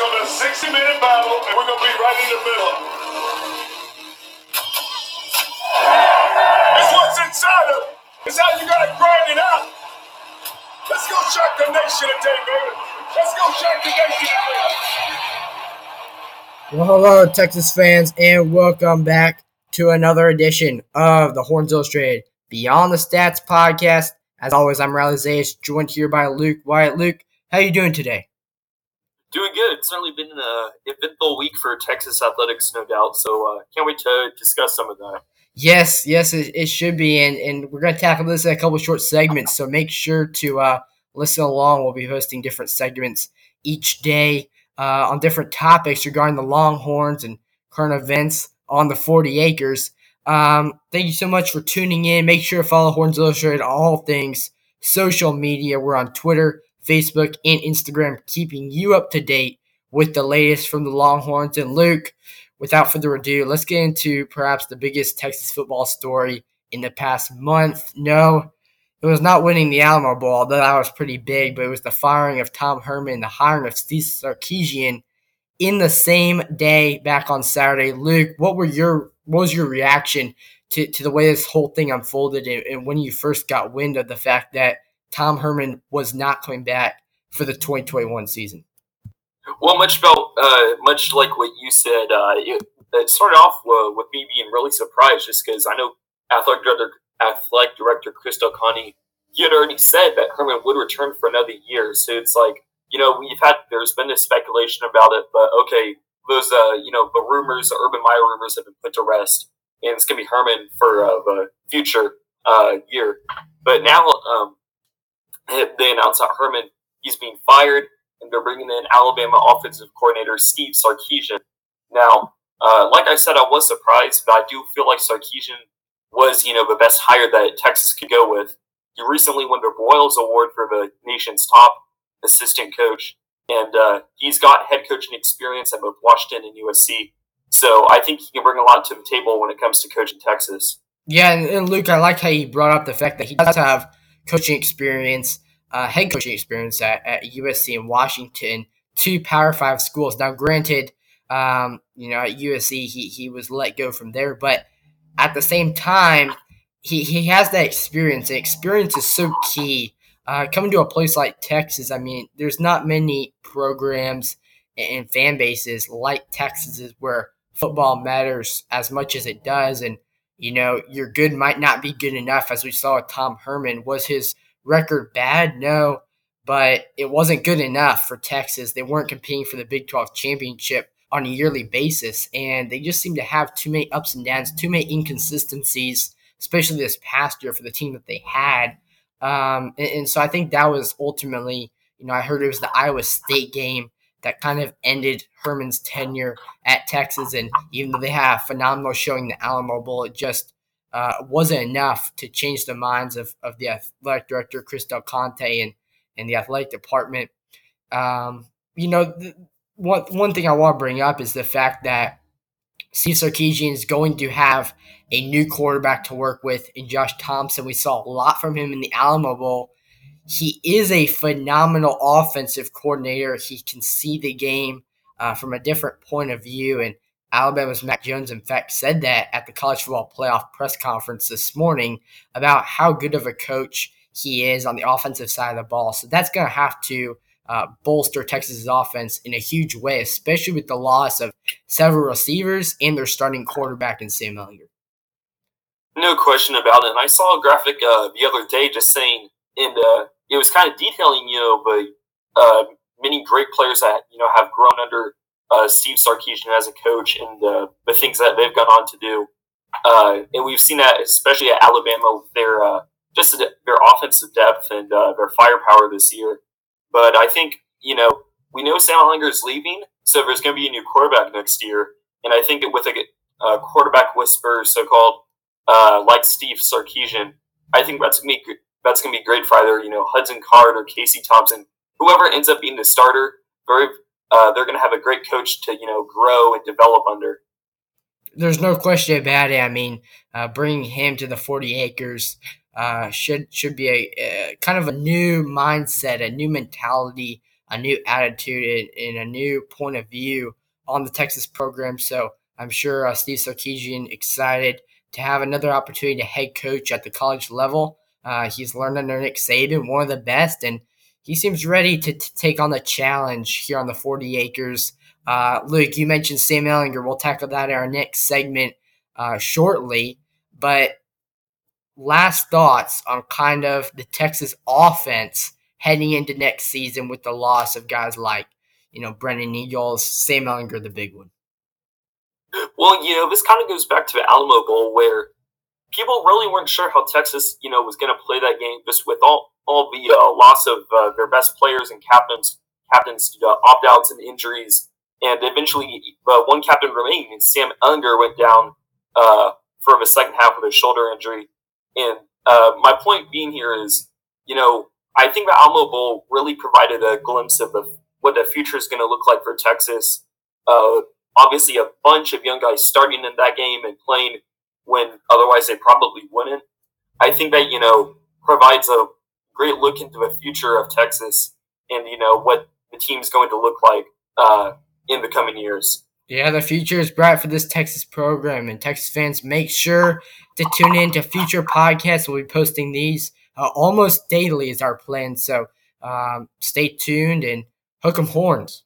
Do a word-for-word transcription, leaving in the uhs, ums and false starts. It's going to be a sixty-minute battle, and we're going to be right in the middle. It's what's inside of it. It's how you got to grind it out. Let's go shock the nation today, baby. Let's go shock the nation today. Well, hello, Texas fans, and welcome back to another edition of the Horns Illustrated Beyond the Stats podcast. As always, I'm Riley Zayas, joined here by Luke Wyatt. Luke, how you doing today? Doing good. It's certainly been an eventful week for Texas athletics, no doubt. So uh, can't wait to discuss some of that. Yes, yes, it, it should be. And, and we're going to tackle this in a couple short segments. So make sure to uh, listen along. We'll be hosting different segments each day uh, on different topics regarding the Longhorns and current events on the forty acres. Um, thank you so much for tuning in. Make sure to follow Horns Illustrated on all things social media. We're on Twitter, Facebook, and Instagram, keeping you up to date with the latest from the Longhorns. And Luke, without further ado, let's get into perhaps the biggest Texas football story in the past month. No, it was not winning the Alamo Bowl, although that was pretty big, but it was the firing of Tom Herman, the hiring of Steve Sarkisian in the same day back on Saturday. Luke, what were your What was your reaction to, to the way this whole thing unfolded and, and when you first got wind of the fact that Tom Herman was not coming back for the twenty twenty-one season? Well, much about, uh, much like what you said, uh, it, it started off uh, with me being really surprised just because I know athletic director, athletic director Chris Del Conte, he had already said that Herman would return for another year. So it's like, you know, we've had, there's been this speculation about it, but okay, Those, uh, you know, the rumors, the Urban Meyer rumors have been put to rest, and it's going to be Herman for uh, the future uh, year. But now um, they announced that Herman, he's being fired, and they're bringing in Alabama offensive coordinator Steve Sarkisian. Now, uh, like I said, I was surprised, but I do feel like Sarkisian was, you know, the best hire that Texas could go with. He recently won the Boyles Award for the nation's top assistant coach. And uh, he's got head coaching experience at both Washington and U S C. So I think he can bring a lot to the table when it comes to coaching Texas. Yeah, and, and Luke, I like how you brought up the fact that he does have coaching experience, uh, head coaching experience at, at U S C and Washington, two Power Five schools. Now, granted, um, you know, at U S C he, he was let go from there, but at the same time, he, he has that experience, and experience is so key. Uh, coming to a place like Texas, I mean, there's not many programs and fan bases like Texas's where football matters as much as it does. And, you know, your good might not be good enough, as we saw with Tom Herman. Was his record bad? No, but it wasn't good enough for Texas. They weren't competing for the Big Twelve championship on a yearly basis, and they just seem to have too many ups and downs, too many inconsistencies, especially this past year for the team that they had. Um, and, and so I think that was ultimately, you know, I heard it was the Iowa State game that kind of ended Herman's tenure at Texas. And even though they have phenomenal showing the Alamo Bowl, it just uh, wasn't enough to change the minds of, of the athletic director, Chris Del Conte, and, and the athletic department. Um, you know, the, one, one thing I want to bring up is the fact that Steve Sarkisian is going to have a new quarterback to work with in Josh Thompson. We saw a lot from him in the Alamo Bowl. He is a phenomenal offensive coordinator. He can see the game uh, from a different point of view, and Alabama's Mac Jones, in fact, said that at the College Football Playoff press conference this morning about how good of a coach he is on the offensive side of the ball. So that's going to have to Uh, bolster Texas's offense in a huge way, especially with the loss of several receivers and their starting quarterback in Sam Unger. No question about it. And I saw a graphic uh, the other day just saying, and uh, it was kind of detailing, you know, but uh, many great players that, you know, have grown under uh, Steve Sarkisian as a coach and uh, the things that they've gone on to do. Uh, and we've seen that, especially at Alabama, their uh, just their offensive depth and uh, their firepower this year. But I think, you know, we know Sam Ehlinger is leaving, so there's going to be a new quarterback next year. And I think with a, a quarterback whisperer, so-called, uh, like Steve Sarkisian, I think that's going to be that's going to be great for either, you know, Hudson Card or Casey Thompson, whoever ends up being the starter. Very, uh, they're going to have a great coach to, you know, grow and develop under. There's no question about it. I mean, uh, bringing him to the forty acres. Uh, should should be a, a kind of a new mindset, a new mentality a new attitude and, and a new point of view on the Texas program. So I'm sure uh, Steve Sarkisian excited to have another opportunity to head coach at the college level. Uh, he's learned under Nick Saban, one of the best, and he seems ready to, to take on the challenge here on the forty acres. Uh, Luke, you mentioned Sam Ehlinger. We'll tackle that in our next segment uh, shortly. But last thoughts on kind of the Texas offense heading into next season with the loss of guys like, you know, Brendan Eagles, Sam Unger, the big one. Well, you know, this kind of goes back to the Alamo Bowl where people really weren't sure how Texas, you know, was going to play that game just with all, all the uh, loss of uh, their best players and captains, captains uh, opt-outs and injuries. And eventually uh, one captain remaining, and Sam Unger went down uh, for the second half with a shoulder injury. And uh, my point being here is, you know, I think the Alamo Bowl really provided a glimpse of the, what the future is going to look like for Texas. Uh, obviously, a bunch of young guys starting in that game and playing when otherwise they probably wouldn't. I think that, you know, provides a great look into the future of Texas and, you know, what the team's going to look like uh, in the coming years. Yeah, the future is bright for this Texas program, and Texas fans, make sure to tune in to future podcasts. We'll be posting these uh, almost daily is our plan, so um, stay tuned and hook 'em horns.